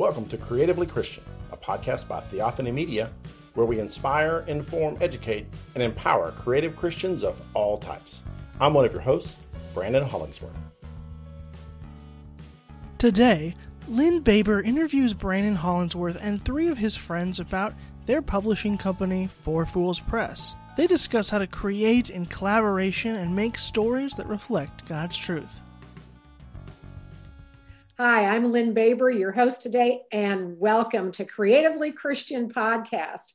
Welcome to Creatively Christian, a podcast by Theophany Media, where we inspire, inform, educate, and empower creative Christians of all types. I'm one of your hosts, Brandon Hollingsworth. Today, Lynn Baber interviews Brandon Hollingsworth and three of his friends about their publishing company, Four Fools Press. They discuss how to create in collaboration and make stories that reflect God's truth. Hi, I'm Lynn Baber, your host today, and welcome to Creatively Christian Podcast.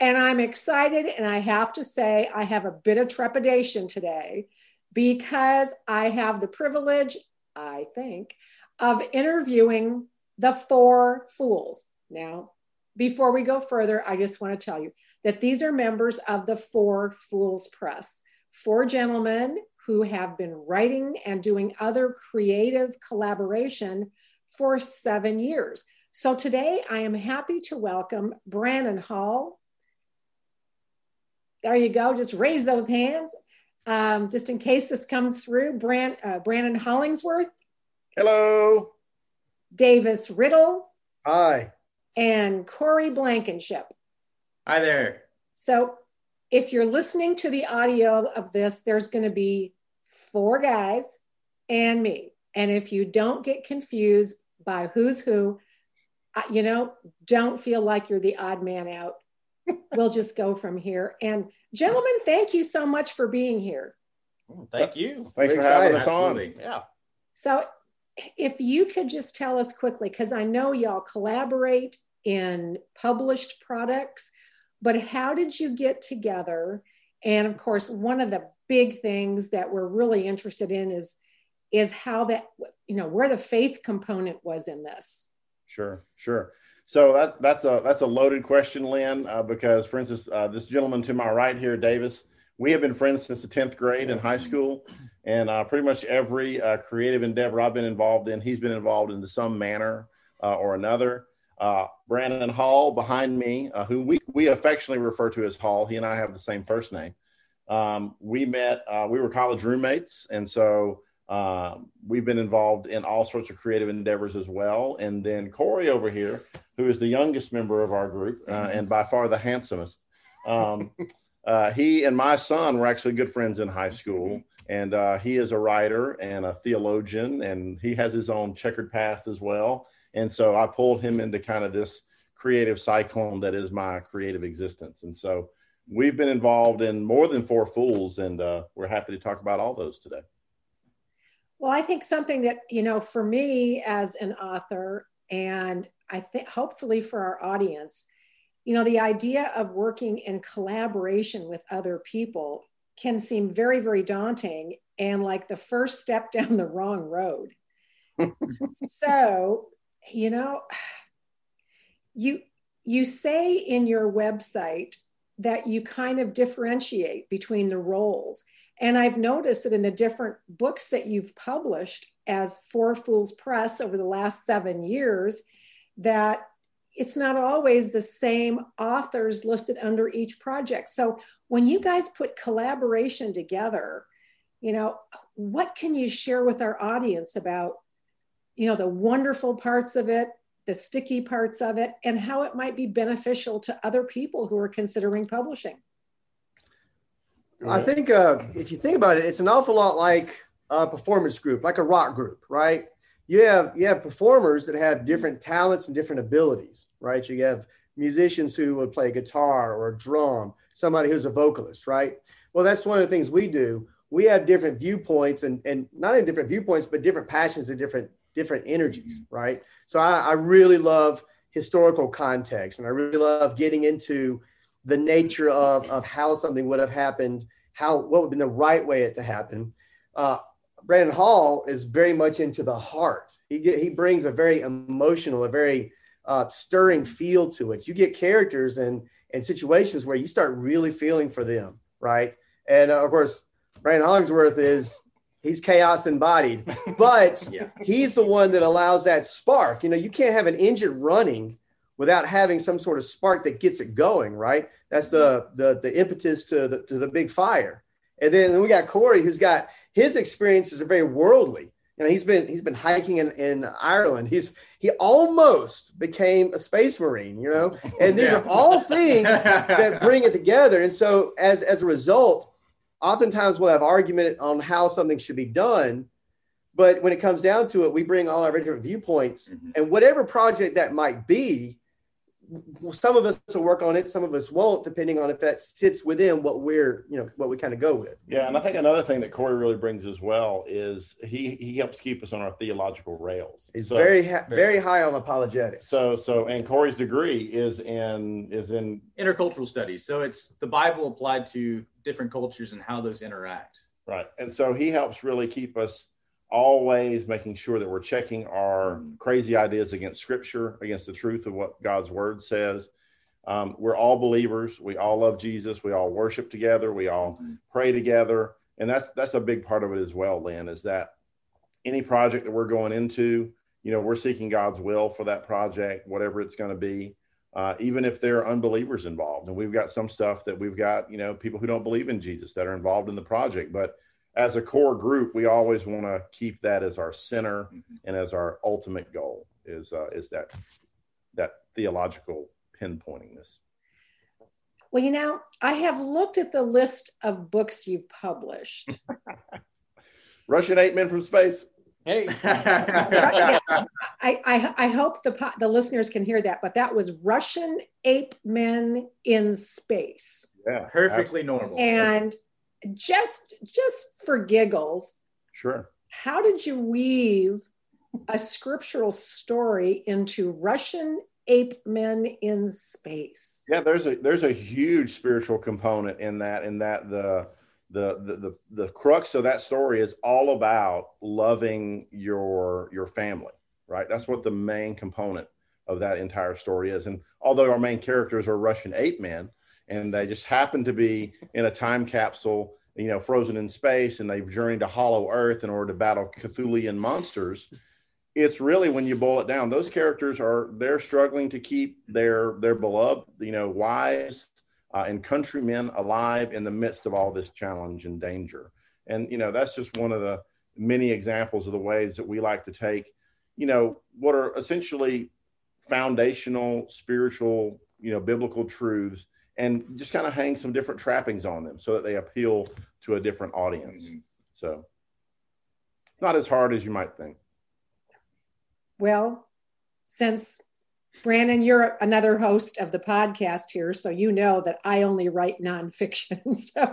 And I'm excited, and I have to say I have a bit of trepidation today because I have the privilege, I think, of interviewing the Four Fools. Now, before we go further, I just want to tell you that these are members of the Four Fools Press, four gentlemen who have been writing and doing other creative collaboration for 7 years. So today I am happy to welcome Brandon Hall. There you go, just raise those hands. Just in case this comes through, Brandon Hollingsworth. Hello. Davis Riddle. Hi. And Corey Blankenship. Hi there. So if you're listening to the audio of this, there's going to be four guys and me. And if you don't get confused by who's who, you know, don't feel like you're the odd man out. We'll just go from here. And gentlemen, thank you so much for being here. Thank you. Thanks for having us on. Yeah. So if you could just tell us quickly, because I know y'all collaborate in published products, but how did you get together? And of course, one of the big things that we're really interested in is how that, you know, where the faith component was in this. Sure. So that's a loaded question, Lynn, because for instance, this gentleman to my right here, Davis, we have been friends since the 10th grade in high school, and pretty much every creative endeavor I've been involved in, he's been involved in some manner or another. Brandon Hall behind me, who we affectionately refer to as Hall. He and I have the same first name. We met, we were college roommates, and so we've been involved in all sorts of creative endeavors as well. And then Corey over here, who is the youngest member of our group and by far the handsomest. He and my son were actually good friends in high school, and he is a writer and a theologian, and he has his own checkered past as well. And so I pulled him into kind of this creative cyclone that is my creative existence. And so we've been involved in more than Four Fools, and we're happy to talk about all those today. Well, I think something that, you know, for me as an author, and I think hopefully for our audience, you know, the idea of working in collaboration with other people can seem very, very daunting and like the first step down the wrong road. So, you know, you say in your website that you kind of differentiate between the roles. And I've noticed that in the different books that you've published as Four Fools Press over the last 7 years, that it's not always the same authors listed under each project. So when you guys put collaboration together, you know, what can you share with our audience about, you know, the wonderful parts of it, the sticky parts of it, and how it might be beneficial to other people who are considering publishing? I think if you think about it, it's an awful lot like a performance group, like a rock group, right? You have performers that have different talents and different abilities, right? You have musicians who would play guitar or a drum, somebody who's a vocalist, right? Well, that's one of the things we do. We have different viewpoints and not only different viewpoints, but different passions and different energies, right? So I really love historical context, and I really love getting into the nature of how something would have happened, what would have been the right way it to happen. Brandon Hall is very much into the heart. He brings a very emotional, a very stirring feel to it. You get characters and situations where you start really feeling for them, right? And of course, Brandon Hollingsworth he's chaos embodied, but yeah. He's the one that allows that spark. You know, you can't have an engine running without having some sort of spark that gets it going, right? That's the impetus to the big fire. And then we got Corey, who's got his experiences are very worldly. You know, he's been hiking in Ireland. He almost became a space marine, you know, and these are all things that bring it together. And so as a result, oftentimes we'll have argument on how something should be done. But when it comes down to it, we bring all our different viewpoints, mm-hmm. and whatever project that might be, some of us will work on it, some of us won't, depending on if that sits within what we're, you know, what we kind of go with. Yeah, and I think another thing that Corey really brings as well is he helps keep us on our theological rails. He's very high on apologetics. So and Corey's degree is in intercultural studies. So it's the Bible applied to different cultures and how those interact. Right, and so he helps really keep us always making sure that we're checking our crazy ideas against Scripture, against the truth of what God's Word says. We're all believers. We all love Jesus. We all worship together. We all pray together. And that's a big part of it as well, Lynn, is that any project that we're going into, you know, we're seeking God's will for that project, whatever it's going to be, even if there are unbelievers involved. And we've got some stuff that we've got, you know, people who don't believe in Jesus that are involved in the project. But as a core group, we always want to keep that as our center and as our ultimate goal is that theological pinpointingness. Well, you know, I have looked at the list of books you've published. Russian 8 Men from Space. Hey, I hope the listeners can hear that, but that was Russian 8 Men in Space. Yeah, perfectly normal. And just for giggles, sure, how did you weave a scriptural story into Russian 8 Men in Space? Yeah, there's a huge spiritual component in that the crux of that story is all about loving your family, right? That's what the main component of that entire story is. And although our main characters are Russian 8 men, and they just happen to be in a time capsule, you know, frozen in space, and they've journeyed to Hollow Earth in order to battle Cthulhuan monsters. It's really, when you boil it down, those characters they're struggling to keep their beloved, you know, wives and countrymen alive in the midst of all this challenge and danger. And, you know, that's just one of the many examples of the ways that we like to take, you know, what are essentially foundational, spiritual, you know, biblical truths, and just kind of hang some different trappings on them so that they appeal to a different audience. Mm-hmm. So not as hard as you might think. Well, since Brandon, you're another host of the podcast here, so you know that I only write nonfiction. So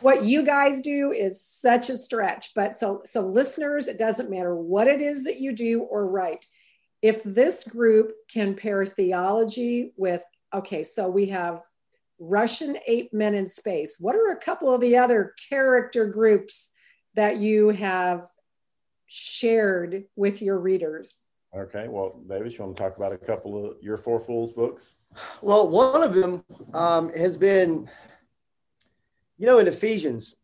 what you guys do is such a stretch, but so listeners, it doesn't matter what it is that you do or write. If this group can pair theology with, okay, so we have Russian 8 Men in Space. What are a couple of the other character groups that you have shared with your readers? Okay, well, Davis, you want to talk about a couple of your Four Fools books? Well, one of them has been, you know, in Ephesians,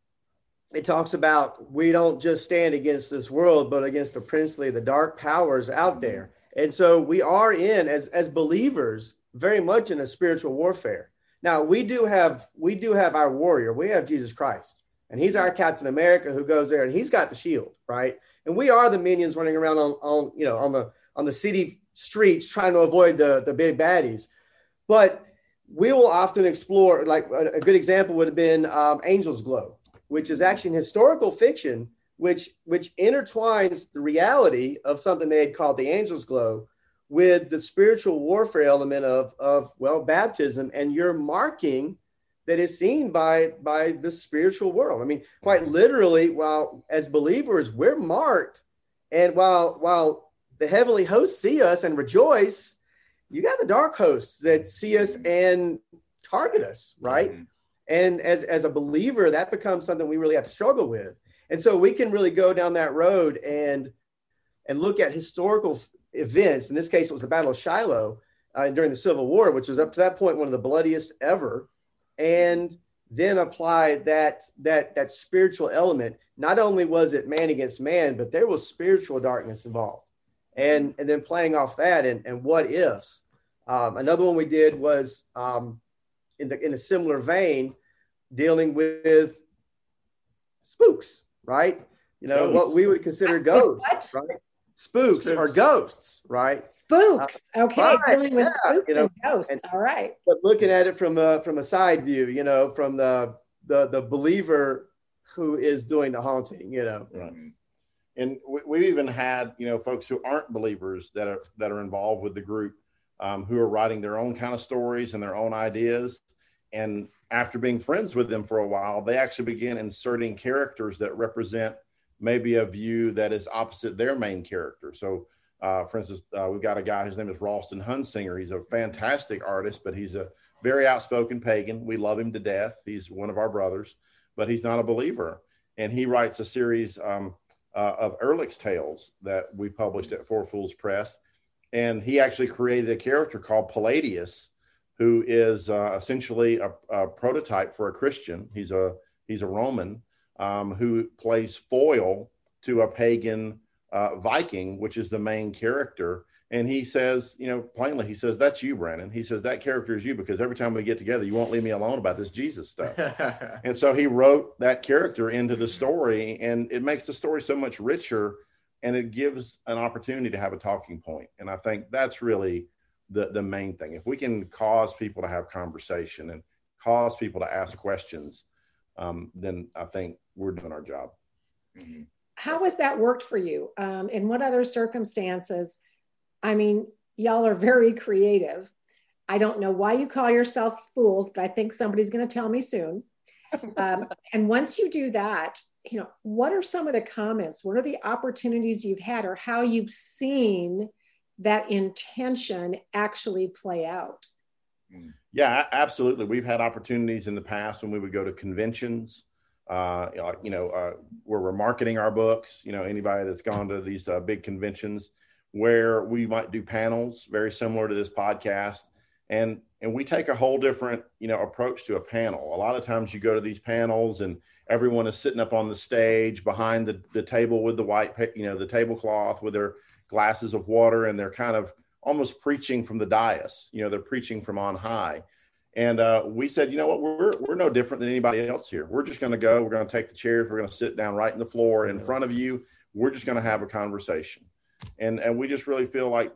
it talks about we don't just stand against this world, but against the princely, the dark powers out there. And so we are in, as believers, very much in a spiritual warfare. Now we do have our warrior. We have Jesus Christ, and he's our Captain America who goes there, and he's got the shield, right? And we are the minions running around on you know on the city streets trying to avoid the big baddies. But we will often explore, like a good example would have been Angel's Glow, which is actually an historical fiction which intertwines the reality of something they had called the Angel's Glow with the spiritual warfare element of baptism and your marking that is seen by the spiritual world. I mean, quite literally, while as believers, we're marked, and while the heavenly hosts see us and rejoice, you got the dark hosts that see us and target us, right? Mm-hmm. And as a believer, that becomes something we really have to struggle with. And so we can really go down that road and look at historical events. In this case, it was the Battle of Shiloh during the Civil War, which was up to that point one of the bloodiest ever, and then apply that spiritual element. Not only was it man against man, but there was spiritual darkness involved, and then playing off that and what ifs. Another one we did was in a similar vein, dealing with spooks, right? you know, what we would consider ghosts, right? Spooks are ghosts, right? Spooks. Okay, right, dealing with spooks and ghosts. And, all right. But looking at it from a side view, you know, from the believer who is doing the haunting, you know. Right. And we've even had, you know, folks who aren't believers that are involved with the group, who are writing their own kind of stories and their own ideas. And after being friends with them for a while, they actually begin inserting characters that represent maybe a view that is opposite their main character. So, for instance, we've got a guy whose name is Ralston Hunsinger. He's a fantastic artist, but he's a very outspoken pagan. We love him to death. He's one of our brothers, but he's not a believer. And he writes a series of Ehrlich's tales that we published at Four Fools Press. And he actually created a character called Palladius, who is essentially a prototype for a Christian. He's a Roman, who plays foil to a pagan Viking, which is the main character. And he says, you know, plainly, he says, that's you, Brandon. He says, that character is you, because every time we get together, you won't leave me alone about this Jesus stuff. And so he wrote that character into the story, and it makes the story so much richer, and it gives an opportunity to have a talking point. And I think that's really the main thing. If we can cause people to have conversation and cause people to ask questions, then I think we're doing our job. Mm-hmm. How has that worked for you? In what other circumstances? I mean, y'all are very creative. I don't know why you call yourselves fools, but I think somebody's going to tell me soon. And once you do that, you know, what are some of the comments? What are the opportunities you've had, or how you've seen that intention actually play out? Yeah, absolutely. We've had opportunities in the past when we would go to conventions, where we're marketing our books. You know, anybody that's gone to these big conventions, where we might do panels very similar to this podcast. And we take a whole different, you know, approach to a panel. A lot of times you go to these panels and everyone is sitting up on the stage behind the table with the white, you know, the tablecloth with their glasses of water, and they're kind of almost preaching from the dais. You know, they're preaching from on high. And we said, you know what, we're no different than anybody else here. We're just going to go, we're going to take the chairs, we're going to sit down right in the floor in front of you. We're just going to have a conversation. And we just really feel like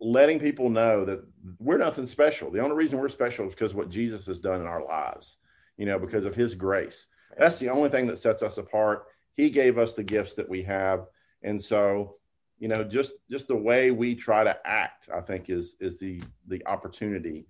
letting people know that we're nothing special. The only reason we're special is because of what Jesus has done in our lives, you know, because of his grace. That's the only thing that sets us apart. He gave us the gifts that we have. And so, you know, just the way we try to act, I think, is the opportunity.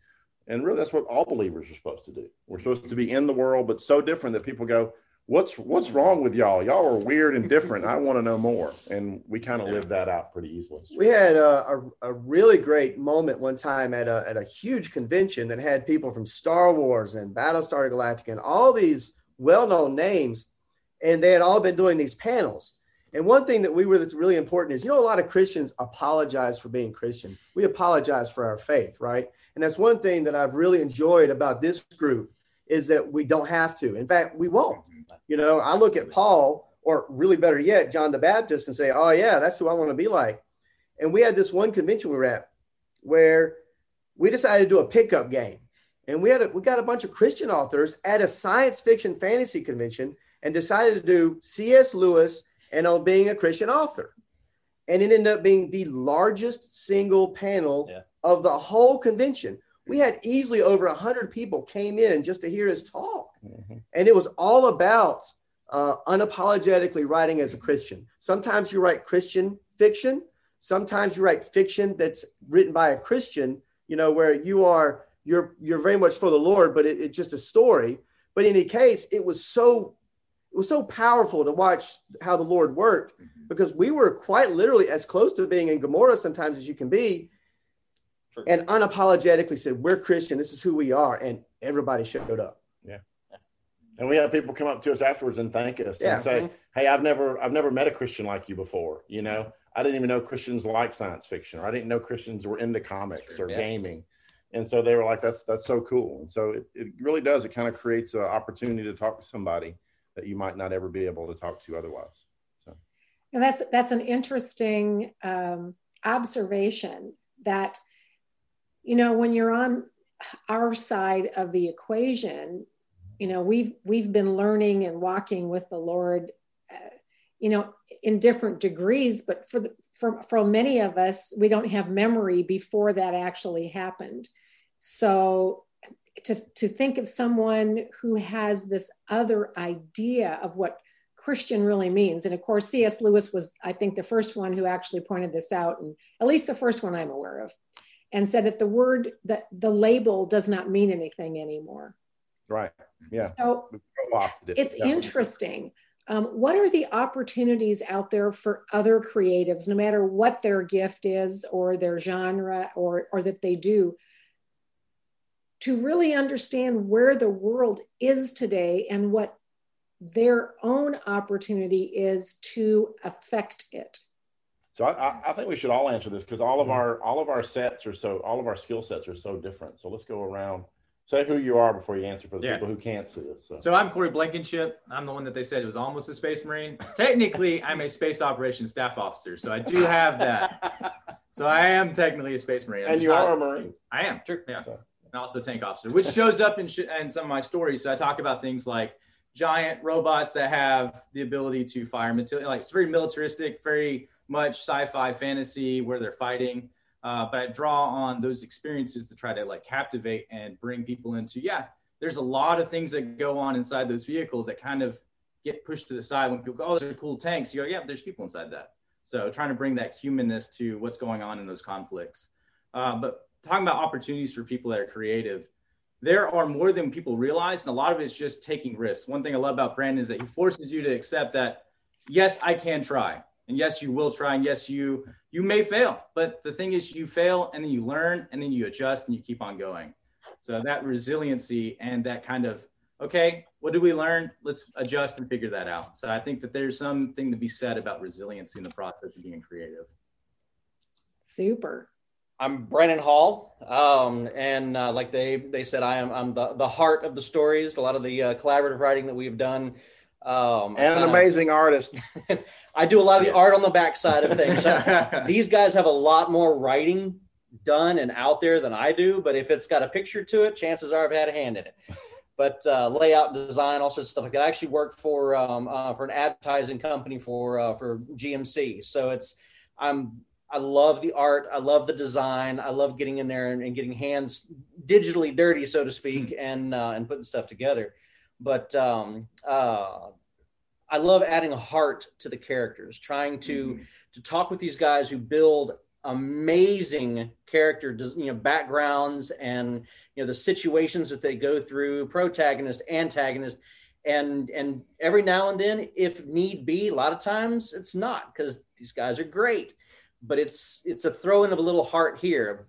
And really, that's what all believers are supposed to do. We're supposed to be in the world, but so different that people go, what's wrong with y'all? Y'all are weird and different. I want to know more. And we kind of lived that out pretty easily. We had a really great moment one time at a huge convention that had people from Star Wars and Battlestar Galactica and all these well-known names. And they had all been doing these panels. And one thing that's really important is, you know, a lot of Christians apologize for being Christian. We apologize for our faith, right? And that's one thing that I've really enjoyed about this group, is that we don't have to. In fact, we won't. You know, I look at Paul, or really better yet, John the Baptist, and say, oh yeah, that's who I want to be like. And we had this one convention we were at where we decided to do a pickup game. And we got a bunch of Christian authors at a science fiction fantasy convention and decided to do C.S. Lewis and on being a Christian author. And it ended up being the largest single panel of the whole convention. We had easily over 100 people came in just to hear his talk. Mm-hmm. And it was all about unapologetically writing as a Christian. Sometimes you write Christian fiction. Sometimes you write fiction that's written by a Christian, you know, where you're very much for the Lord, but it's just a story. But in any case, it was so powerful to watch how the Lord worked, mm-hmm. because we were quite literally as close to being in Gomorrah sometimes as you can be. And unapologetically said, we're Christian. This is who we are. And everybody showed up. Yeah. And we had people come up to us afterwards and thank us and say, mm-hmm. hey, I've never met a Christian like you before. You know, I didn't even know Christians like science fiction, or I didn't know Christians were into comics or gaming. And so they were like, that's so cool. And so it really does. It kind of creates an opportunity to talk to somebody that you might not ever be able to talk to otherwise. So. And that's an interesting observation that, you know, when you're on our side of the equation, you know, we've been learning and walking with the Lord you know, in different degrees, but for many of us, we don't have memory before that actually happened. So to think of someone who has this other idea of what Christian really means. And of course, C.S. Lewis was, I think, the first one who actually pointed this out, and at least the first one I'm aware of, and said that the word, that the label does not mean anything anymore. Right. Yeah. So it's interesting. What are the opportunities out there for other creatives, no matter what their gift is or their genre or that they do, to really understand where the world is today and what their own opportunity is to affect it? So I think we should all answer this, because all of our skill sets are so different. So let's go around. Say who you are before you answer for the people who can't see us. So I'm Corey Blankenship. I'm the one that they said was almost a Space Marine. Technically, I'm a Space Operations Staff Officer, so I do have that. So I am technically a Space Marine. And you are a Marine. I am, sure, yeah. So. And also tank officer, which shows up in some of my stories. So I talk about things like giant robots that have the ability to fire material. Like, it's very militaristic, very much sci-fi fantasy where they're fighting. But I draw on those experiences to try to like captivate and bring people into, there's a lot of things that go on inside those vehicles that kind of get pushed to the side when people go, oh, those are cool tanks. You go, yeah, but there's people inside that. So trying to bring that humanness to what's going on in those conflicts. But talking about opportunities for people that are creative, there are more than people realize. And a lot of it's just taking risks. One thing I love about Brandon is that he forces you to accept that, yes, I can try. And yes, you will try. And yes, you may fail. But the thing is, you fail and then you learn and then you adjust and you keep on going. So that resiliency and that kind of, okay, what did we learn? Let's adjust and figure that out. So I think that there's something to be said about resiliency in the process of being creative. Super. I'm Brandon Hall. And like they said, I'm the heart of the stories. A lot of the collaborative writing that we've done. And an amazing artist. I do a lot of the art on the backside of things. So these guys have a lot more writing done and out there than I do, but if it's got a picture to it, chances are I've had a hand in it. But layout, design, all sorts of stuff like that. I actually work for an advertising company for GMC. So I love the art. I love the design. I love getting in there and getting hands digitally dirty, so to speak, and putting stuff together. But I love adding a heart to the characters, trying to talk with these guys who build amazing character, backgrounds and, the situations that they go through, protagonist, antagonist, and every now and then, if need be, a lot of times it's not, because these guys are great, but it's a throw in of a little heart here.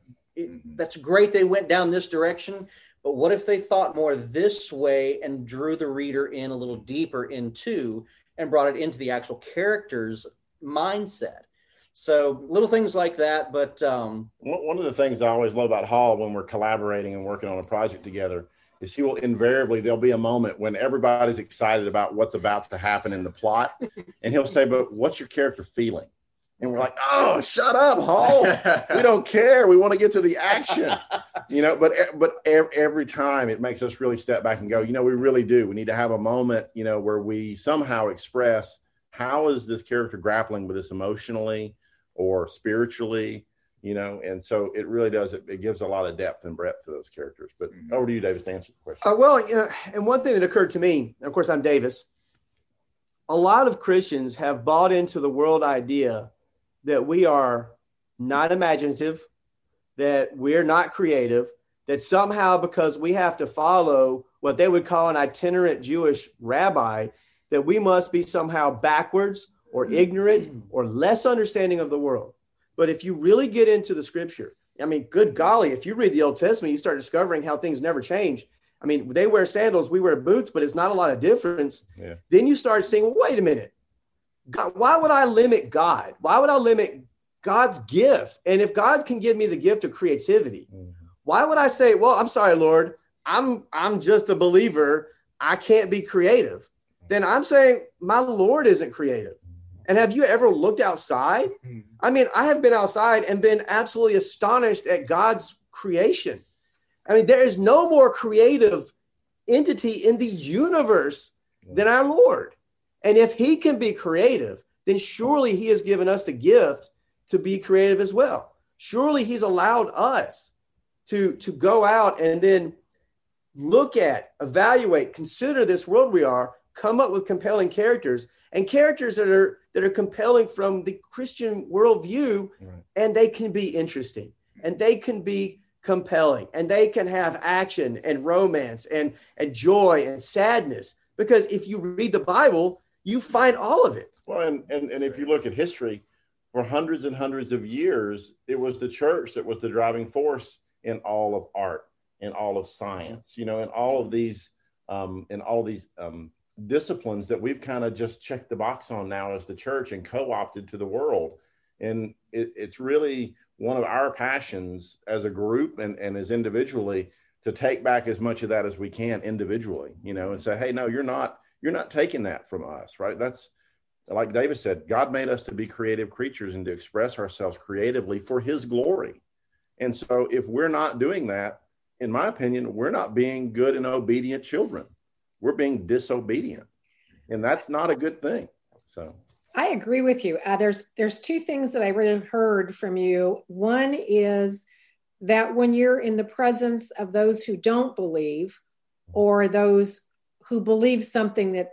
That's great. They went down this direction. But what if they thought more this way and drew the reader in a little deeper into and brought it into the actual character's mindset? So little things like that. But one of the things I always love about Hall when we're collaborating and working on a project together is there'll be a moment when everybody's excited about what's about to happen in the plot. And he'll say, but what's your character feeling? And we're like, oh, shut up, Hall. We don't care. We want to get to the action, but every time it makes us really step back and go, we really do. We need to have a moment, where we somehow express, how is this character grappling with this emotionally or spiritually, and so it really does. It gives a lot of depth and breadth to those characters. But over to you, Davis, to answer the question. And one thing that occurred to me, and of course, I'm Davis. A lot of Christians have bought into the world idea that we are not imaginative, that we're not creative, that somehow because we have to follow what they would call an itinerant Jewish rabbi, that we must be somehow backwards or ignorant or less understanding of the world. But if you really get into the scripture, good golly, if you read the Old Testament, you start discovering how things never change. They wear sandals, we wear boots, but it's not a lot of difference. Yeah. Then you start saying, well, wait a minute. God, why would I limit God? Why would I limit God's gift? And if God can give me the gift of creativity, why would I say, well, I'm sorry, Lord, I'm just a believer. I can't be creative. Then I'm saying my Lord isn't creative. And have you ever looked outside? I have been outside and been absolutely astonished at God's creation. There is no more creative entity in the universe than our Lord. And if he can be creative, then surely he has given us the gift to be creative as well. Surely he's allowed us to go out and then look at, evaluate, consider this world we are, come up with compelling characters, and characters that are compelling from the Christian worldview, right. And they can be interesting, and they can be compelling, and they can have action and romance and joy and sadness. Because if you read the Bible, you find all of it. Well, and if you look at history, for hundreds and hundreds of years, it was the church that was the driving force in all of art, in all of science, you know, in all these disciplines that we've kind of just checked the box on now as the church and co-opted to the world. And it's really one of our passions as a group and as individually to take back as much of that as we can individually, you know, and say, hey, no, you're not taking that from us, right? That's, like Davis said, God made us to be creative creatures and to express ourselves creatively for his glory. And so if we're not doing that, in my opinion, we're not being good and obedient children. We're being disobedient, and that's not a good thing. So I agree with you. There's two things that I really heard from you. One is that when you're in the presence of those who don't believe, or those who believe something that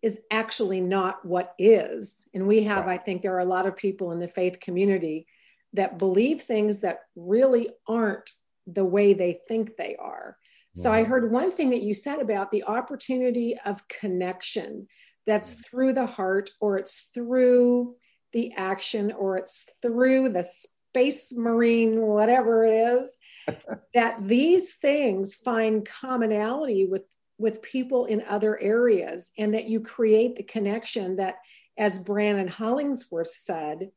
is actually not what is, and we have, right. I think there are a lot of people in the faith community that believe things that really aren't the way they think they are. So I heard one thing that you said about the opportunity of connection. That's through the heart, or it's through the action, or it's through the space marine, whatever it is, that these things find commonality with people in other areas, and that you create the connection that, as Brandon Hollingsworth said,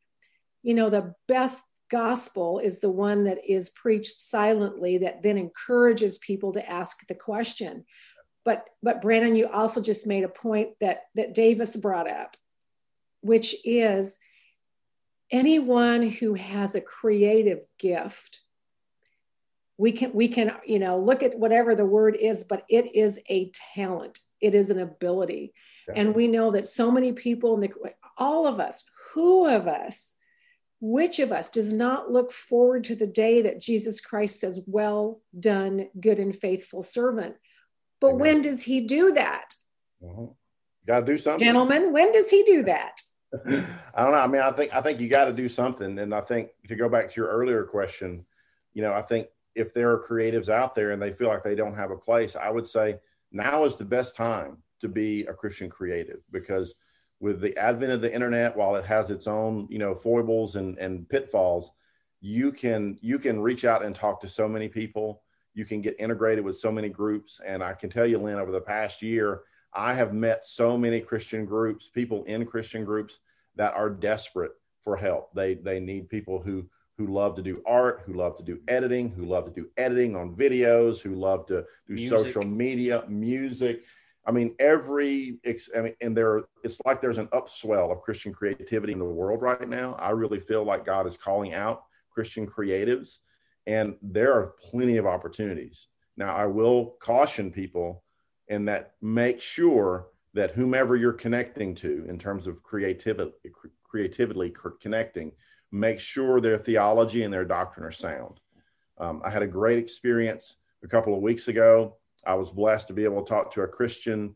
you know, the best gospel is the one that is preached silently, that then encourages people to ask the question. But Brandon, you also just made a point that Davis brought up, which is anyone who has a creative gift, we can, you know, look at whatever the word is, but it is a talent. It is an ability. Yeah. And we know that so many people, all of us, who of us, which of us does not look forward to the day that Jesus Christ says, well done, good and faithful servant? But Amen. When does he do that? Well, got to do something. Gentlemen, when does he do that? I don't know. I mean, I think you got to do something. And I think, to go back to your earlier question, you know, I think if there are creatives out there and they feel like they don't have a place, I would say now is the best time to be a Christian creative, because with the advent of the internet, while it has its own, you know, foibles and pitfalls, you can reach out and talk to so many people. You can get integrated with so many groups. And I can tell you, Lynn, over the past year, I have met so many Christian groups, people in Christian groups that are desperate for help. They need people who love to do art, who love to do editing, on videos, who love to do social media, music. I mean, it's like there's an upswell of Christian creativity in the world right now. I really feel like God is calling out Christian creatives, and there are plenty of opportunities. Now, I will caution people in that, make sure that whomever you're connecting to in terms of creatively connecting, make sure their theology and their doctrine are sound. I had a great experience a couple of weeks ago. I was blessed to be able to talk to a Christian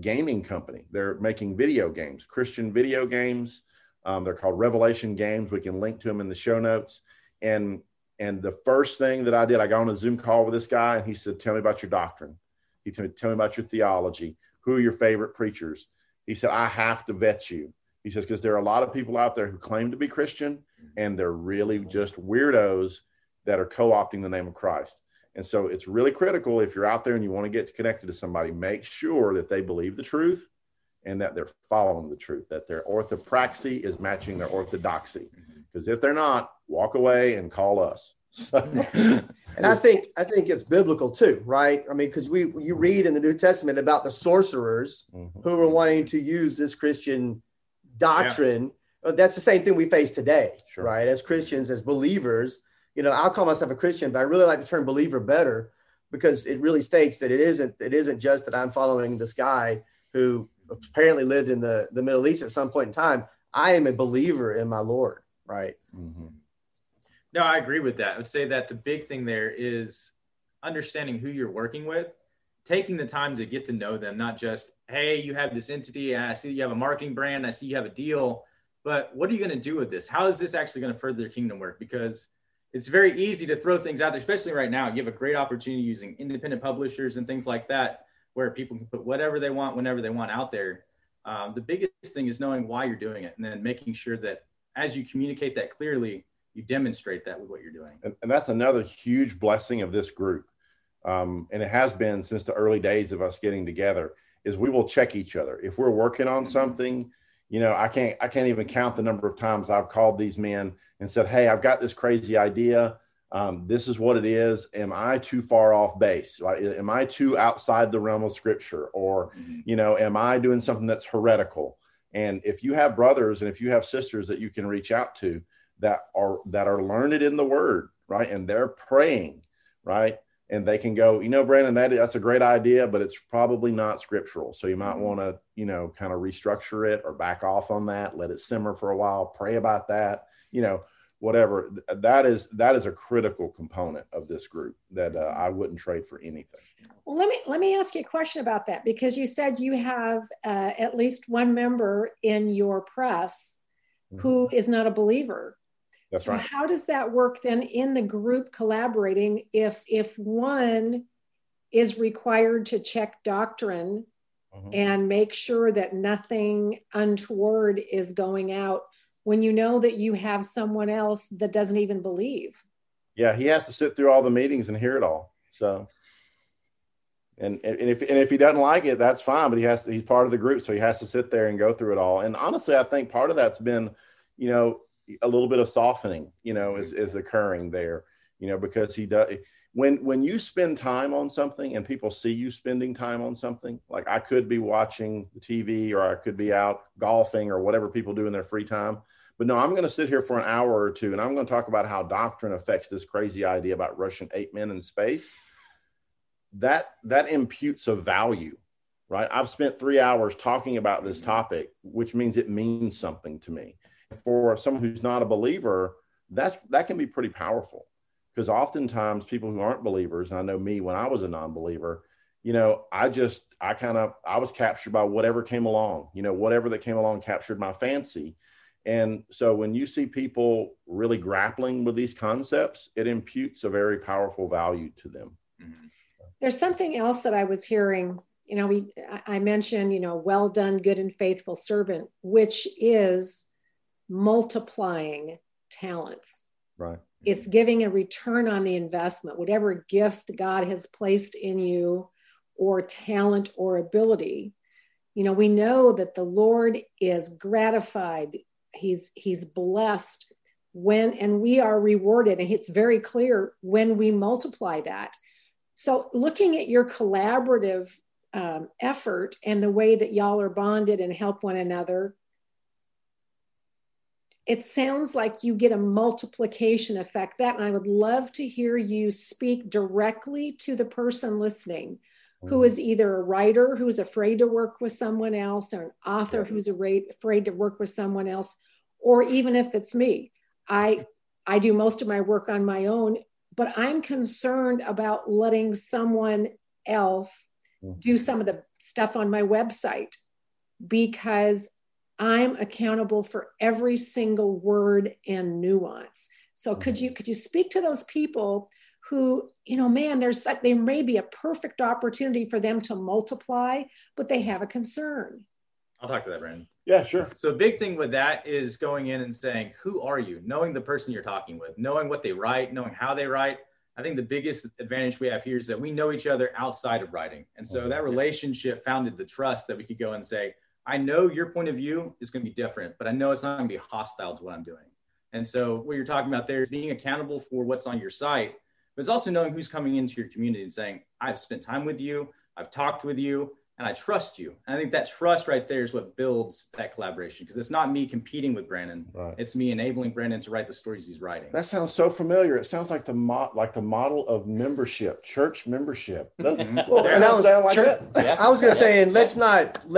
gaming company. They're making video games, Christian video games. They're called Revelation Games. We can link to them in the show notes. And the first thing that I did, I got on a Zoom call with this guy, and he said, tell me about your doctrine. He told me, tell me about your theology. Who are your favorite preachers? He said, I have to vet you. He says, because there are a lot of people out there who claim to be Christian, and they're really just weirdos that are co-opting the name of Christ. And so it's really critical, if you're out there and you want to get connected to somebody, make sure that they believe the truth and that they're following the truth, that their orthopraxy is matching their orthodoxy. Because if they're not, walk away and call us. And I think it's biblical too, right? I mean, because you read in the New Testament about the sorcerers who were wanting to use this Christian doctrine. Yeah. That's the same thing we face today, sure. Right? As Christians, as believers. You know, I'll call myself a Christian, but I really like the term believer better, because it really states that it isn't just that I'm following this guy who apparently lived in the Middle East at some point in time, I am a believer in my Lord, right? Mm-hmm. No, I agree with that. I would say that the big thing there is understanding who you're working with, taking the time to get to know them, not just, hey, you have this entity, I see you have a marketing brand, I see you have a deal, but what are you going to do with this? How is this actually going to further your kingdom work? Because it's very easy to throw things out there, especially right now. You have a great opportunity using independent publishers and things like that, where people can put whatever they want, whenever they want out there. The biggest thing is knowing why you're doing it, and then making sure that as you communicate that clearly, you demonstrate that with what you're doing. And that's another huge blessing of this group. And it has been since the early days of us getting together, is we will check each other. If we're working on something, you know, I can't even count the number of times I've called these men and said, hey, I've got this crazy idea. This is what it is. Am I too far off base? Like, am I too outside the realm of scripture? Or, you know, am I doing something that's heretical? And if you have brothers and if you have sisters that you can reach out to that are learned in the word, right? And they're praying, right? And they can go, you know, Brandon, that's a great idea, but it's probably not scriptural. So you might want to, you know, kind of restructure it or back off on that, let it simmer for a while, pray about that, you know, whatever. That is a critical component of this group that I wouldn't trade for anything. Well, let me ask you a question about that, because you said you have at least one member in your press who is not a believer. That's right. So how does that work then in the group collaborating if one is required to check doctrine and make sure that nothing untoward is going out when you know that you have someone else that doesn't even believe? Yeah, he has to sit through all the meetings and hear it all. So and if he doesn't like it, that's fine, but he's part of the group, so he has to sit there and go through it all. And honestly, I think part of that's been, you know, a little bit of softening, you know, is occurring there, you know, because he does, when you spend time on something and people see you spending time on something, like I could be watching TV or I could be out golfing or whatever people do in their free time, but no, I'm going to sit here for an hour or two and I'm going to talk about how doctrine affects this crazy idea about Russian ape men in space. That imputes a value, right? I've spent 3 hours talking about this topic, which means it means something to me. For someone who's not a believer, that can be pretty powerful, because oftentimes people who aren't believers, and I know me when I was a non-believer, you know, I was captured by whatever came along, you know, whatever that came along captured my fancy. And so when you see people really grappling with these concepts, it imputes a very powerful value to them. There's something else that I was hearing, you know, I mentioned, you know, well done, good and faithful servant, which is multiplying talents, right? It's giving a return on the investment, whatever gift God has placed in you or talent or ability. You know, we know that the Lord is gratified. He's blessed when, and we are rewarded. And it's very clear when we multiply that. So looking at your collaborative effort and the way that y'all are bonded and help one another, it sounds like you get a multiplication effect that, and I would love to hear you speak directly to the person listening who is either a writer who is afraid to work with someone else, or an author who's afraid to work with someone else, or even if it's me. I do most of my work on my own, but I'm concerned about letting someone else do some of the stuff on my website, because I'm accountable for every single word and nuance. So could you speak to those people who, you know, man, there may be a perfect opportunity for them to multiply, but they have a concern. I'll talk to that, Brandon. Yeah, sure. So big thing with that is going in and saying, who are you? Knowing the person you're talking with, knowing what they write, knowing how they write. I think the biggest advantage we have here is that we know each other outside of writing. And so that relationship founded the trust that we could go and say, I know your point of view is going to be different, but I know it's not going to be hostile to what I'm doing. And so what you're talking about there is being accountable for what's on your site, but it's also knowing who's coming into your community and saying, I've spent time with you, I've talked with you, and I trust you. And I think that trust right there is what builds that collaboration, because it's not me competing with Brandon. Right. It's me enabling Brandon to write the stories he's writing. That sounds so familiar. It sounds like the model of membership, church membership. Doesn't well, and I was, sound like church, that. Yeah. I was going to say, and let's not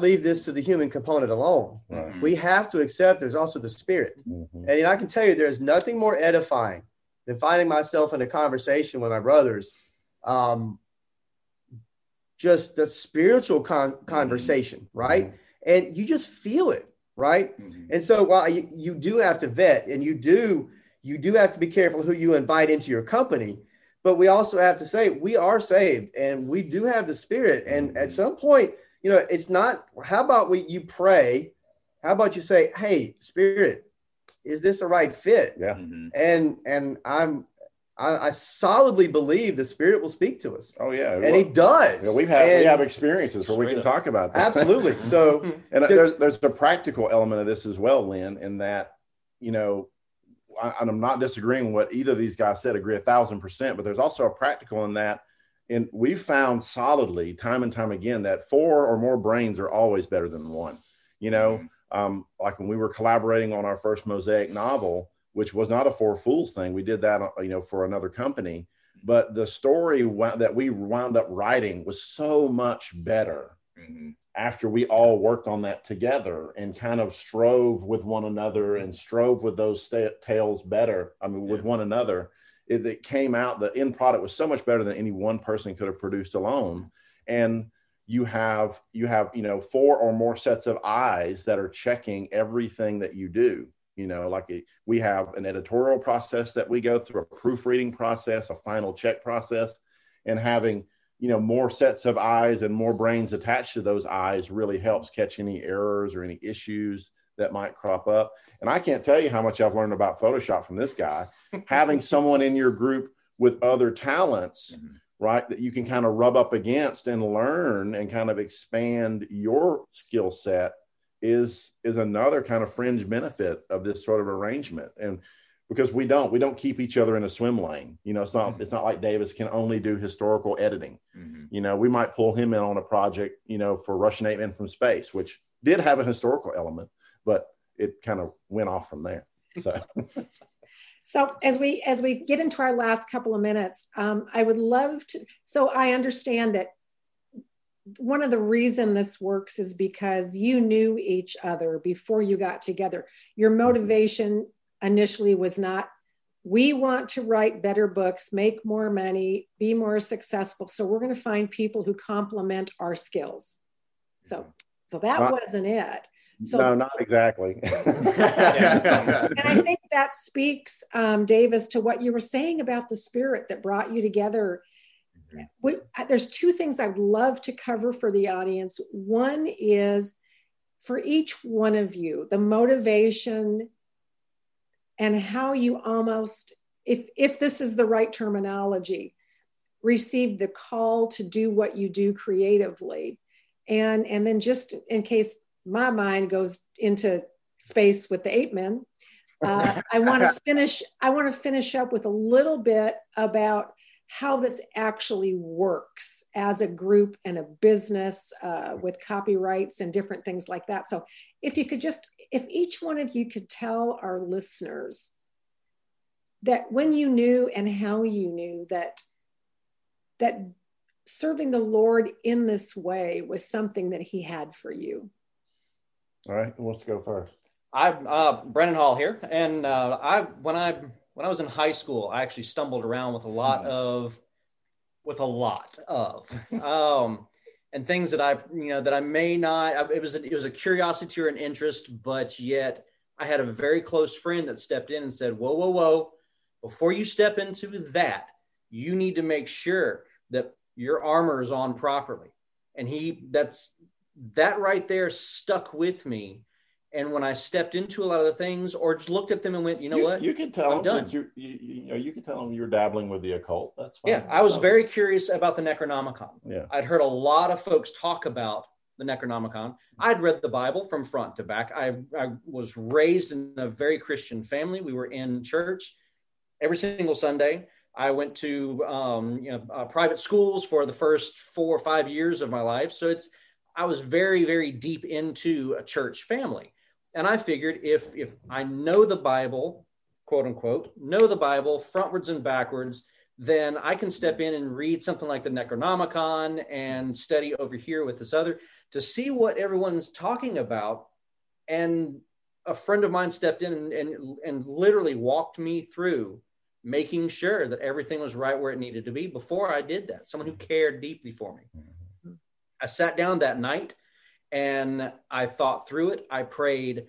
leave this to the human component alone. Right. We have to accept there's also the spirit. Mm-hmm. And I can tell you, there's nothing more edifying than finding myself in a conversation with my brothers, just the spiritual conversation, mm-hmm. right? Mm-hmm. And you just feel it, right? Mm-hmm. And so while you do have to vet, and you do have to be careful who you invite into your company, but we also have to say we are saved and we do have the spirit. And mm-hmm. at some point, you know, it's not, how about you pray? How about you say, hey, spirit, is this a right fit? Yeah. Mm-hmm. And I solidly believe the spirit will speak to us. Oh yeah, and he does. Yeah, we have experiences where we can talk about that. Absolutely. So, and there's a practical element of this as well, Lynn, in that, you know, and I'm not disagreeing with what either of these guys said. Agree 1,000%. But there's also a practical in that, and we've found solidly time and time again that four or more brains are always better than one. You know, mm-hmm. Like when we were collaborating on our first Mosaic novel, which was not a Four Fools thing. We did that, you know, for another company, but the story that we wound up writing was so much better mm-hmm. after we all worked on that together and kind of strove with one another and strove with those tales better. I mean, with one another, it came out, the end product was so much better than any one person could have produced alone. And you have, you know, four or more sets of eyes that are checking everything that you do. You know, like we have an editorial process that we go through, a proofreading process, a final check process, and having, you know, more sets of eyes and more brains attached to those eyes really helps catch any errors or any issues that might crop up. And I can't tell you how much I've learned about Photoshop from this guy. Having someone in your group with other talents, mm-hmm. right, that you can kind of rub up against and learn and kind of expand your skill set is another kind of fringe benefit of this sort of arrangement. And because we don't keep each other in a swim lane, you know, it's not, mm-hmm. it's not like Davis can only do historical editing. Mm-hmm. You know, we might pull him in on a project, you know, for Russian 8 Men from Space, which did have a historical element, but it kind of went off from there. So, so as we get into our last couple of minutes, I would love to, so I understand that one of the reason this works is because you knew each other before you got together. Your motivation initially was not, we want to write better books, make more money, be more successful. So we're going to find people who complement our skills. So that wasn't it. So, no, not exactly. And I think that speaks, Davis, to what you were saying about the spirit that brought you together. There's two things I'd love to cover for the audience. One is for each one of you, the motivation and how you almost, if this is the right terminology, received the call to do what you do creatively. And then just in case my mind goes into space with the 8 Men, I want to finish up with a little bit about how this actually works as a group and a business with copyrights and different things like that. So if each one of you could tell our listeners that when you knew and how you knew that serving the Lord in this way was something that he had for you. All right, who wants to go first? I'm Brandon Hall here. And when I was in high school, I actually stumbled around with a lot of and things that I may not, it was a curiosity or an interest, but yet I had a very close friend that stepped in and said, whoa, before you step into that, you need to make sure that your armor is on properly. And that right there stuck with me. And when I stepped into a lot of the things, or just looked at them and went, what? You can tell them that you're dabbling with the occult. That's fine. Yeah, I was very curious about the Necronomicon. Yeah. I'd heard a lot of folks talk about the Necronomicon. I'd read the Bible from front to back. I was raised in a very Christian family. We were in church every single Sunday. I went to private schools for the first 4 or 5 years of my life. So I was very, very deep into a church family. And I figured if I know the Bible, quote unquote, know the Bible frontwards and backwards, then I can step in and read something like the Necronomicon and study over here with this other to see what everyone's talking about. And a friend of mine stepped in and literally walked me through making sure that everything was right where it needed to be before I did that. Someone who cared deeply for me. I sat down that night and I thought through it. I prayed.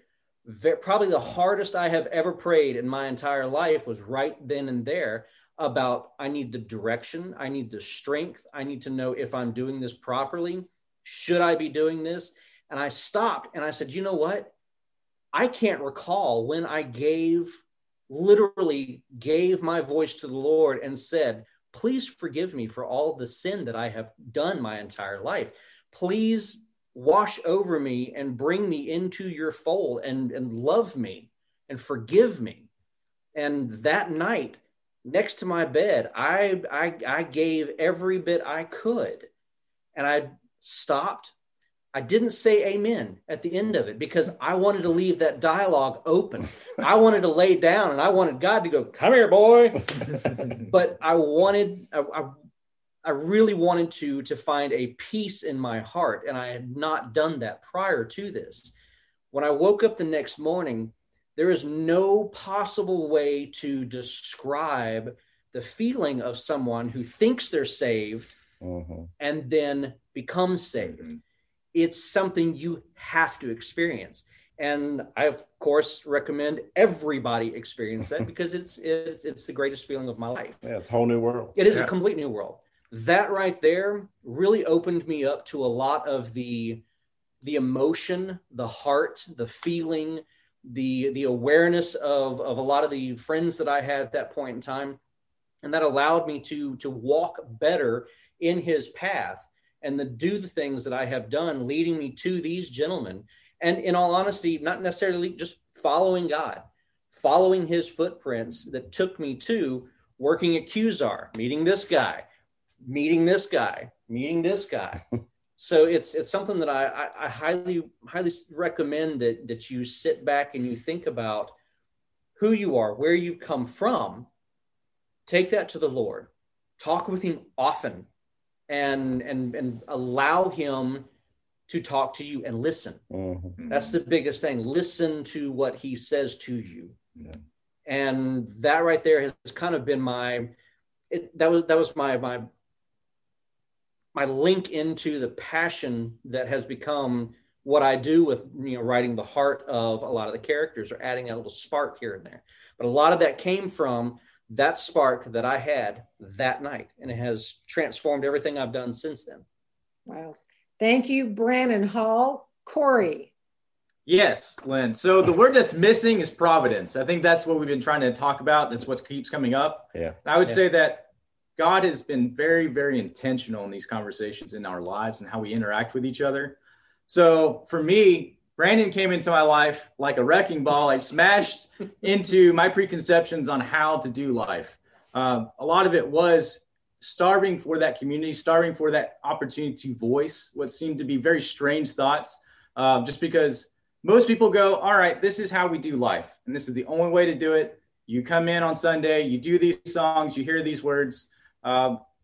Probably the hardest I have ever prayed in my entire life was right then and there about, I need the direction, I need the strength, I need to know if I'm doing this properly, should I be doing this? And I stopped and I said, you know what? I can't recall when I literally gave my voice to the Lord and said, please forgive me for all the sin that I have done my entire life. Please wash over me and bring me into your fold and love me and forgive me. And that night, next to my bed, I gave every bit I could. And I stopped. I didn't say amen at the end of it because I wanted to leave that dialogue open. I wanted to lay down and I wanted God to go, come here, boy. But I really wanted to find a peace in my heart. And I had not done that prior to this. When I woke up the next morning, there is no possible way to describe the feeling of someone who thinks they're saved and then becomes saved. Mm-hmm. It's something you have to experience. And I, of course, recommend everybody experience that because it's the greatest feeling of my life. Yeah, it's a whole new world. It is a complete new world. That right there really opened me up to a lot of the emotion, the heart, the feeling, the awareness of a lot of the friends that I had at that point in time. And that allowed me to walk better in his path and to do the things that I have done, leading me to these gentlemen. And in all honesty, not necessarily just following God, following his footprints that took me to working at Qzar, meeting this guy, meeting this guy, meeting this guy. So it's something that I highly recommend that you sit back and you think about who you are, where you've come from. Take that to the Lord. Talk with him often and allow him to talk to you and listen. Mm-hmm. That's the biggest thing. Listen to what he says to you. Yeah. And that right there has kind of been my link into the passion that has become what I do with, writing the heart of a lot of the characters or adding a little spark here and there. But a lot of that came from that spark that I had that night, and it has transformed everything I've done since then. Wow. Thank you, Brandon Hall. Corey. Yes, Lynn. So the word that's missing is providence. I think that's what we've been trying to talk about. That's what keeps coming up. Yeah. And I would say that God has been very, very intentional in these conversations in our lives and how we interact with each other. So for me, Brandon came into my life like a wrecking ball. I smashed into my preconceptions on how to do life. A lot of it was starving for that community, starving for that opportunity to voice what seemed to be very strange thoughts, just because most people go, all right, this is how we do life. And this is the only way to do it. You come in on Sunday, you do these songs, you hear these words.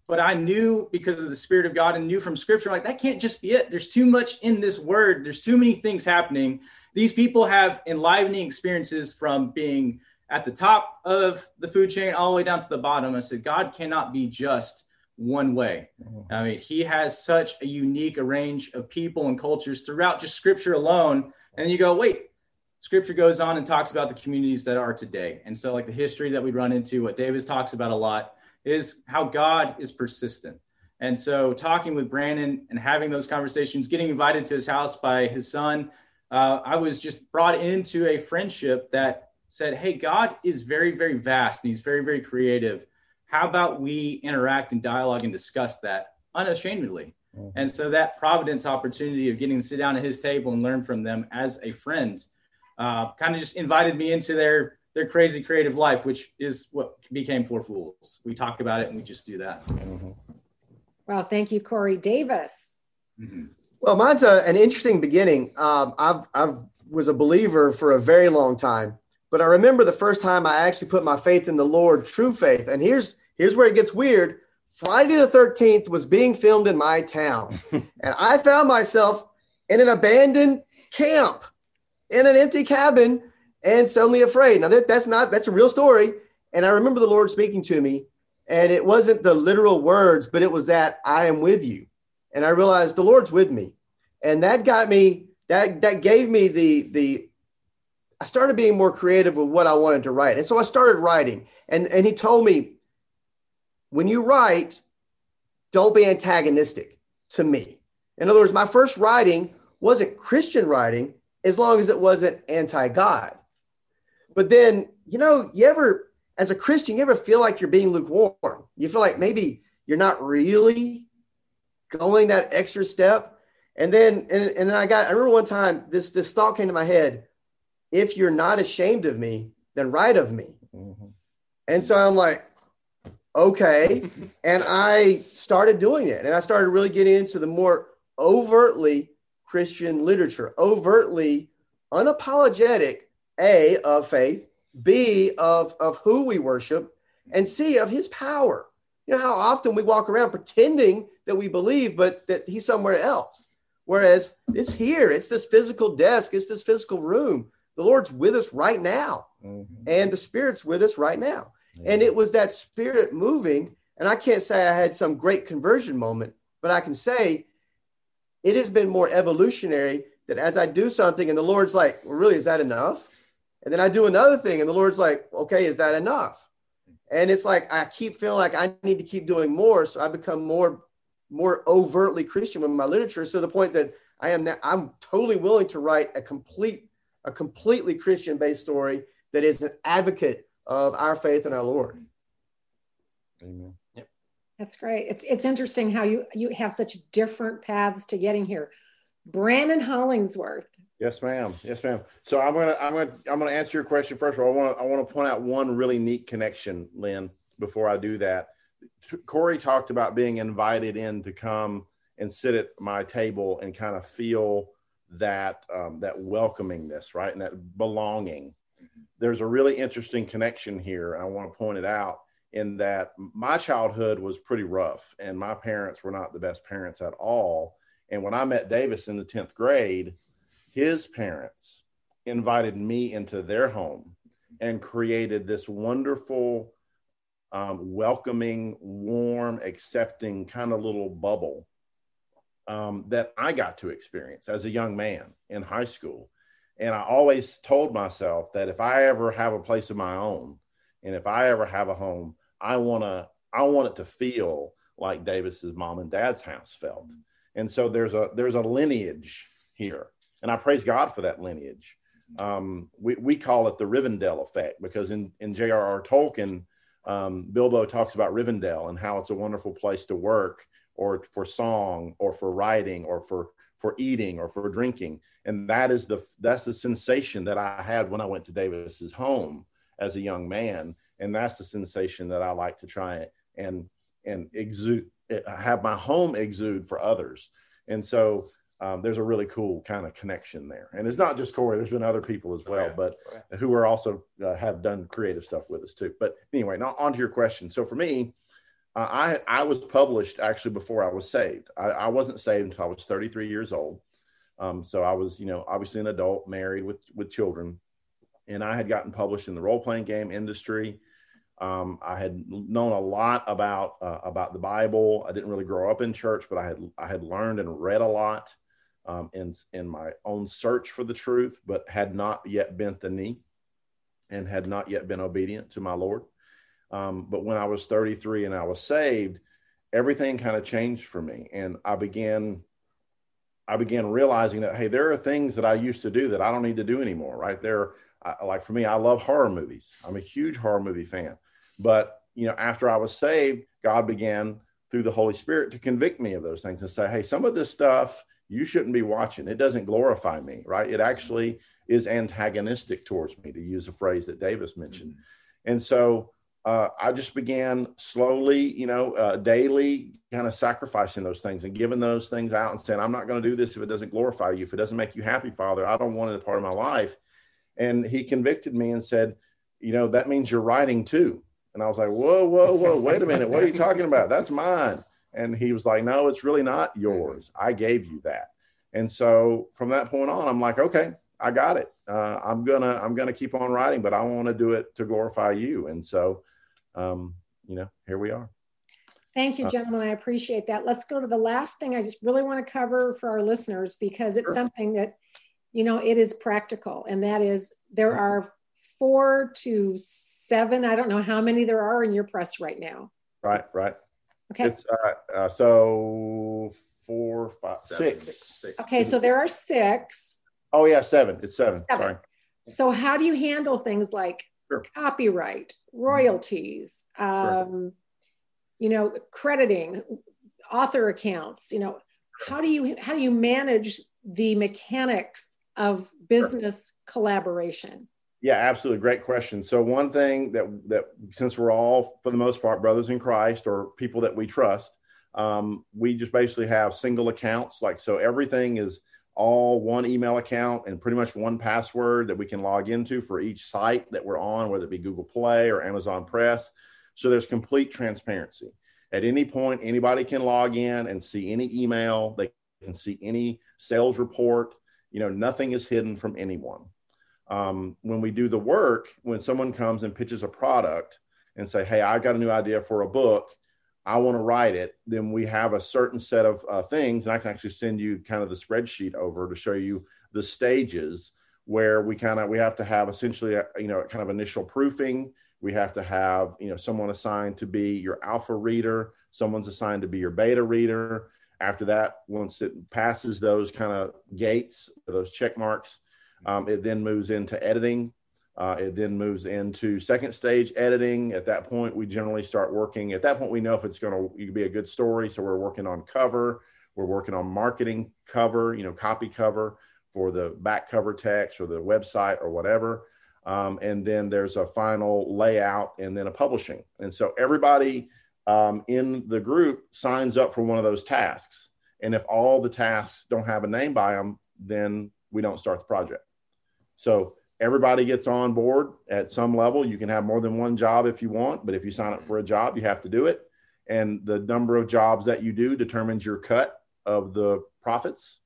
But I knew because of the Spirit of God and knew from Scripture, like, that can't just be it. There's too much in this word. There's too many things happening. These people have enlivening experiences from being at the top of the food chain all the way down to the bottom. I said, God cannot be just one way. I mean, he has such a unique range of people and cultures throughout just Scripture alone. And you go, wait, Scripture goes on and talks about the communities that are today. And so, like, the history that we run into, what Davis talks about a lot, is how God is persistent. And so talking with Brandon and having those conversations, getting invited to his house by his son, I was just brought into a friendship that said, hey, God is very, very vast and he's very, very creative. How about we interact and dialogue and discuss that unashamedly? Mm-hmm. And so that providence opportunity of getting to sit down at his table and learn from them as a friend kind of just invited me into their their crazy creative life, which is what became Four Fools. We talk about it and we just do that. Mm-hmm. Well, thank you, Corey Davis. Mm-hmm. Well, mine's an interesting beginning. I've was a believer for a very long time, but I remember the first time I actually put my faith in the Lord, true faith. And here's where it gets weird. Friday the 13th was being filmed in my town, and I found myself in an abandoned camp, in an empty cabin, and suddenly afraid. Now that's a real story. And I remember the Lord speaking to me, and it wasn't the literal words, but it was that I am with you. And I realized the Lord's with me. And that got me, that gave me I started being more creative with what I wanted to write. And so I started writing, and he told me, when you write, don't be antagonistic to me. In other words, my first writing wasn't Christian writing, as long as it wasn't anti-God. But then, you ever, as a Christian, you ever feel like you're being lukewarm? You feel like maybe you're not really going that extra step. And then, I remember one time this thought came to my head: if you're not ashamed of me, then write of me. Mm-hmm. And so I'm like, okay. And I started doing it. And I started really getting into the more overtly Christian literature, overtly unapologetic, A, of faith, B, of who we worship, and C, of his power. How often we walk around pretending that we believe, but that he's somewhere else. Whereas it's here, it's this physical desk, it's this physical room. The Lord's with us right now. Mm-hmm. And the Spirit's with us right now. Mm-hmm. And it was that Spirit moving. And I can't say I had some great conversion moment, but I can say it has been more evolutionary, that as I do something and the Lord's like, well, really, is that enough? And then I do another thing and the Lord's like, okay, is that enough? And it's like, I keep feeling like I need to keep doing more. So I become more overtly Christian with my literature, to the point that I'm totally willing to write a completely Christian based story that is an advocate of our faith in our Lord. Amen. That's great. It's interesting how you have such different paths to getting here. Brandon Hollingsworth. Yes, ma'am. So I'm gonna answer your question first. Of all, I want to point out one really neat connection, Lynn. Before I do that, Corey talked about being invited in to come and sit at my table and kind of feel that welcomingness, right, and that belonging. Mm-hmm. There's a really interesting connection here. I want to point it out, in that my childhood was pretty rough and my parents were not the best parents at all. And when I met Davis in the 10th grade, his parents invited me into their home and created this wonderful, welcoming, warm, accepting kind of little bubble that I got to experience as a young man in high school. And I always told myself that if I ever have a place of my own, and if I ever have a home, I want it to feel like Davis's mom and dad's house felt. And so there's a lineage here, and I praise God for that lineage. We call it the Rivendell effect, because in J.R.R. Tolkien, Bilbo talks about Rivendell and how it's a wonderful place to work, or for song, or for writing, or for eating, or for drinking. And that's the sensation that I had when I went to Davis's home as a young man. And that's the sensation that I like to try and exude, have my home exude for others. And so there's a really cool kind of connection there. And it's not just Corey, there's been other people as well, but who are also have done creative stuff with us too. But anyway, now onto your question. So for me, I was published actually before I was saved. I wasn't saved until I was 33 years old. So I was, obviously an adult, married with children. And I had gotten published in the role-playing game industry. I had known a lot about the Bible. I didn't really grow up in church, but I had learned and read a lot in my own search for the truth, but had not yet bent the knee and had not yet been obedient to my Lord. But when I was 33 and I was saved, everything kind of changed for me. And I began realizing that, hey, there are things that I used to do that I don't need to do anymore, right? Like for me, I love horror movies. I'm a huge horror movie fan. But, after I was saved, God began through the Holy Spirit to convict me of those things and say, hey, some of this stuff you shouldn't be watching. It doesn't glorify me, right? It actually is antagonistic towards me, to use a phrase that Davis mentioned. Mm-hmm. And so I just began slowly, daily kind of sacrificing those things and giving those things out and saying, I'm not going to do this if it doesn't glorify you. If it doesn't make you happy, Father, I don't want it a part of my life. And he convicted me and said, that means you're writing too. And I was like, whoa, wait a minute. What are you talking about? That's mine. And he was like, no, it's really not yours. I gave you that. And so from that point on, I'm like, okay, I got it. I'm gonna keep on writing, but I want to do it to glorify you. And so, here we are. Thank you, gentlemen. I appreciate that. Let's go to the last thing I just really want to cover for our listeners, because it's something that, it is practical. And that is, there are 4 to 7, I don't know how many there are in your press right now. Right. Okay. It's, so 4, 5, 6. Okay, so there are 6. Oh yeah, 7. It's 7. Sorry. So how do you handle things like copyright, royalties, crediting, author accounts? How do you manage the mechanics of business collaboration? Yeah, absolutely. Great question. So one thing that since we're all, for the most part, brothers in Christ or people that we trust, we just basically have single accounts. Like, so everything is all one email account and pretty much one password that we can log into for each site that we're on, whether it be Google Play or Amazon Press. So there's complete transparency. At any point, anybody can log in and see any email. They can see any sales report. Nothing is hidden from anyone. When we do the work, when someone comes and pitches a product and say, hey, I got a new idea for a book, I want to write it, then we have a certain set of things. And I can actually send you kind of the spreadsheet over to show you the stages where we have to have essentially, kind of initial proofing. We have to have, someone assigned to be your alpha reader, someone's assigned to be your beta reader. After that, once it passes those kind of gates, those check marks, it then moves into editing. It then moves into second stage editing. At that point, we generally start working. At that point, we know if it's going to be a good story. So we're working on cover. We're working on marketing cover, copy cover for the back cover text or the website or whatever. And then there's a final layout and then a publishing. And so everybody in the group signs up for one of those tasks. And if all the tasks don't have a name by them, then we don't start the project. So everybody gets on board at some level. You can have more than one job if you want, but if you sign up for a job, you have to do it. And the number of jobs that you do determines your cut of the profits.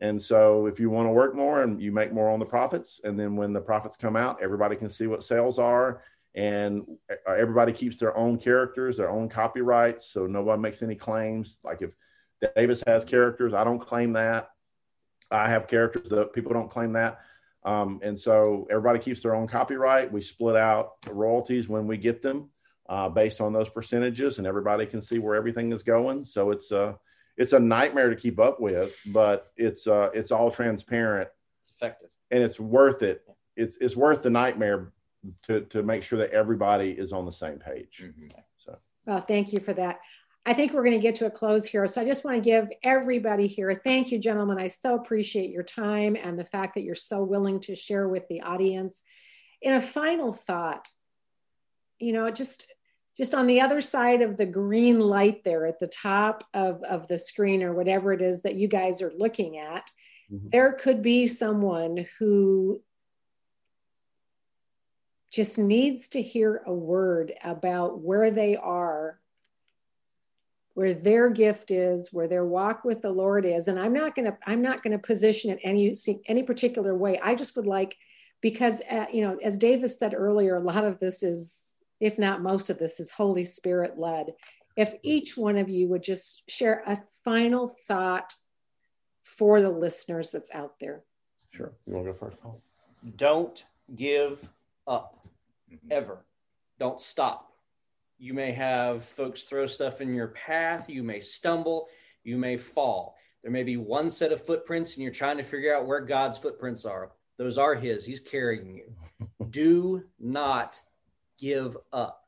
And so if you want to work more and you make more on the profits, and then when the profits come out, everybody can see what sales are, and everybody keeps their own characters, their own copyrights. So nobody makes any claims. Like if Davis has characters, I don't claim that. I have characters that people don't claim that. And so everybody keeps their own copyright. We split out the royalties when we get them based on those percentages, and everybody can see where everything is going. So it's a nightmare to keep up with, but it's all transparent. It's effective. And it's worth it. It's worth the nightmare to make sure that everybody is on the same page. Mm-hmm. So, well, thank you for that. I think we're going to get to a close here. So I just want to give everybody here a thank you, gentlemen. I so appreciate your time and the fact that you're so willing to share with the audience. In a final thought, just on the other side of the green light there at the top of the screen or whatever it is that you guys are looking at, mm-hmm. There could be someone who just needs to hear a word about where they are, where their gift is, where their walk with the Lord is. And I'm not going to position it any particular way. I just would like, because, as Davis said earlier, a lot of this is, if not most of this, is Holy Spirit led. If each one of you would just share a final thought for the listeners that's out there. Sure. You want to go first? Don't give up, ever. Don't stop. You may have folks throw stuff in your path. You may stumble. You may fall. There may be one set of footprints and you're trying to figure out where God's footprints are. Those are his. He's carrying you. Do not give up.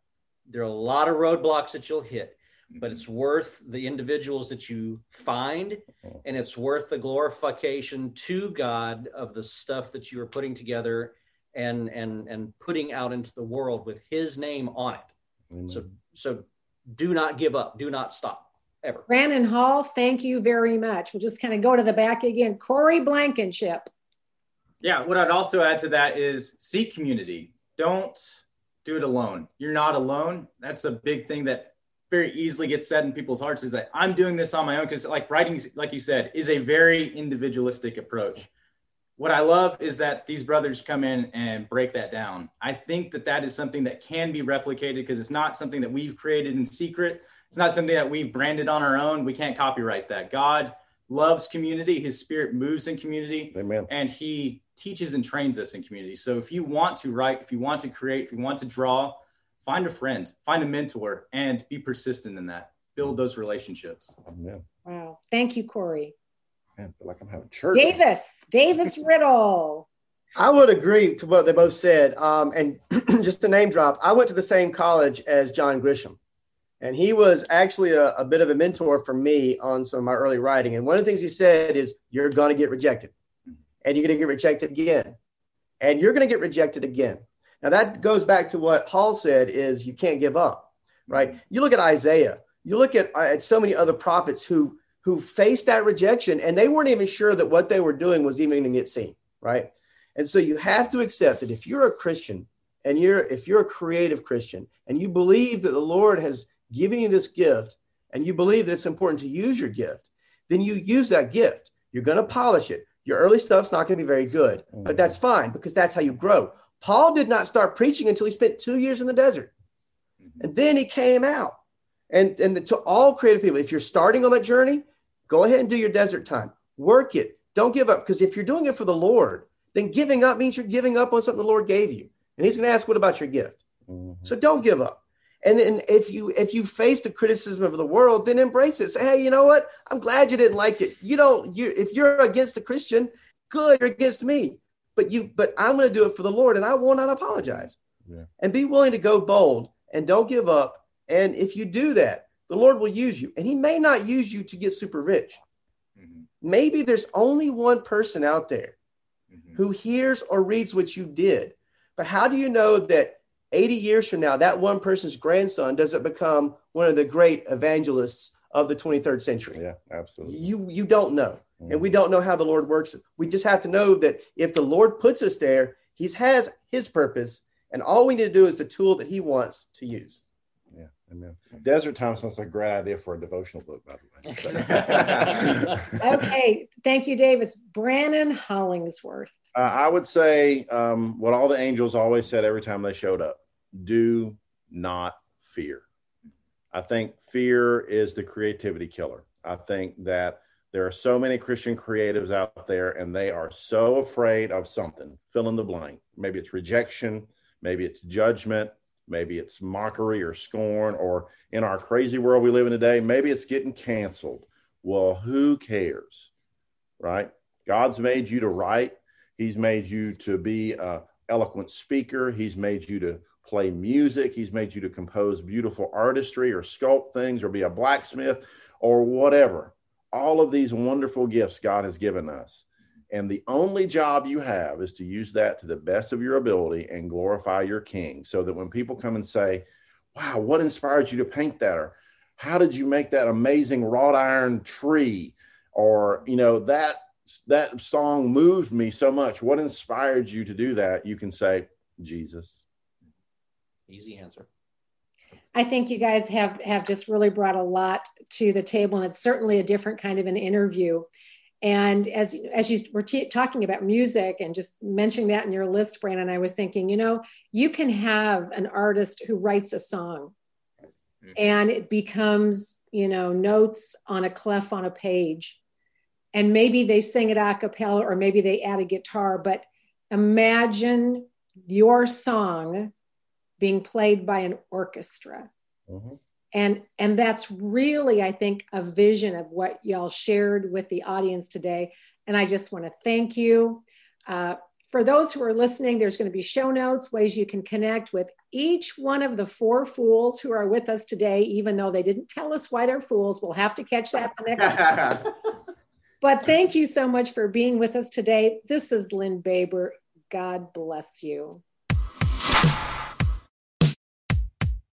There are a lot of roadblocks that you'll hit, but it's worth the individuals that you find, and it's worth the glorification to God of the stuff that you are putting together and putting out into the world with his name on it. Amen. So do not give up. Do not stop ever. Brandon Hall, thank you very much. We'll just kind of go to the back again. Corey Blankenship. Yeah, what I'd also add to that is seek community. Don't do it alone. You're not alone. That's a big thing that very easily gets said in people's hearts, is that I'm doing this on my own, because like writing, like you said, is a very individualistic approach. What I love is that these brothers come in and break that down. I think that that is something that can be replicated, because it's not something that we've created in secret. It's not something that we've branded on our own. We can't copyright that. God loves community. His spirit moves in community. Amen. And he teaches and trains us in community. So if you want to write, if you want to create, if you want to draw, find a friend, find a mentor, and be persistent in that. Build those relationships. Amen. Wow. Thank you, Corey. Man, I feel like I'm having church. Davis Riddle. I would agree to what they both said. And just to name drop, I went to the same college as John Grisham. And he was actually a bit of a mentor for me on some of my early writing. And one of the things he said is, you're going to get rejected. And you're going to get rejected again. And you're going to get rejected again. Now, that goes back to what Hall said, is you can't give up, right? You look at Isaiah. You look at so many other prophets who faced that rejection, and they weren't even sure that what they were doing was even going to get seen, right? And so you have to accept that if you're a Christian, and if you're a creative Christian, and you believe that the Lord has given you this gift, and you believe that it's important to use your gift, then you use that gift. You're going to polish it. Your early stuff's not going to be very good, but that's fine, because that's how you grow. Paul did not start preaching until he spent 2 years in the desert, and then he came out. And to all creative people, if you're starting on that journey, go ahead and do your desert time. Work it. Don't give up. Because if you're doing it for the Lord, then giving up means you're giving up on something the Lord gave you. And he's going to ask, what about your gift? Mm-hmm. So don't give up. And then if you face the criticism of the world, then embrace it. Say, hey, you know what? I'm glad you didn't like it. If you're against the Christian, good, you're against me. But I'm going to do it for the Lord, and I will not apologize. Yeah. And be willing to go bold and don't give up. And if you do that, the Lord will use you, and he may not use you to get super rich. Mm-hmm. Maybe there's only one person out there who hears or reads what you did. But how do you know that 80 years from now, that one person's grandson doesn't become one of the great evangelists of the 23rd century? Yeah, absolutely. You don't know. Mm-hmm. And we don't know how the Lord works. We just have to know that if the Lord puts us there, he has his purpose. And all we need to do is the tool that he wants to use. Yeah, amen. Desert time sounds like a great idea for a devotional book, by the way. Okay, thank you, Davis. Brandon Hollingsworth. I would say what all the angels always said every time they showed up: do not fear. I think fear is the creativity killer. I think that there are so many Christian creatives out there, and they are so afraid of something. Fill in the blank. Maybe it's rejection. Maybe it's judgment. Maybe it's mockery or scorn, or in our crazy world we live in today, maybe it's getting canceled. Well, who cares, right? God's made you to write. He's made you to be an eloquent speaker. He's made you to play music. He's made you to compose beautiful artistry or sculpt things or be a blacksmith or whatever. All of these wonderful gifts God has given us. And the only job you have is to use that to the best of your ability and glorify your King, so that when people come and say, wow, what inspired you to paint that? Or how did you make that amazing wrought iron tree? Or, that song moved me so much. What inspired you to do that? You can say, Jesus. Easy answer. I think you guys have just really brought a lot to the table, and it's certainly a different kind of an interview. And as you were talking about music and just mentioning that in your list, Brandon, I was thinking, you can have an artist who writes a song and it becomes, notes on a clef on a page, and maybe they sing it a cappella, or maybe they add a guitar, but imagine your song being played by an orchestra. Mm-hmm. And that's really, I think, a vision of what y'all shared with the audience today. And I just want to thank you For those who are listening, there's going to be show notes, ways you can connect with each one of the four fools who are with us today, even though they didn't tell us why they're fools. We'll have to catch that the next time. But thank you so much for being with us today. This is Lynn Baber. God bless you.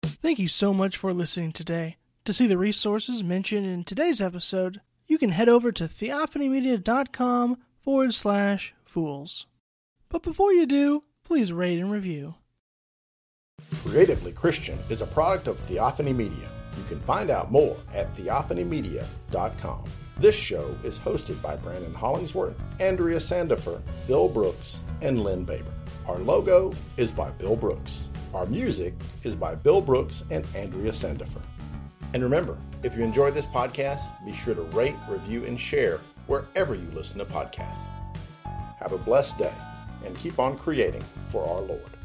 Thank you so much for listening today. To see the resources mentioned in today's episode, you can head over to theophanymedia.com/fools. But before you do, please rate and review. Creatively Christian is a product of Theophany Media. You can find out more at theophanymedia.com. This show is hosted by Brandon Hollingsworth, Andrea Sandifer, Bill Brooks, and Lynn Baber. Our logo is by Bill Brooks. Our music is by Bill Brooks and Andrea Sandifer. And remember, if you enjoy this podcast, be sure to rate, review, and share wherever you listen to podcasts. Have a blessed day. And keep on creating for our Lord.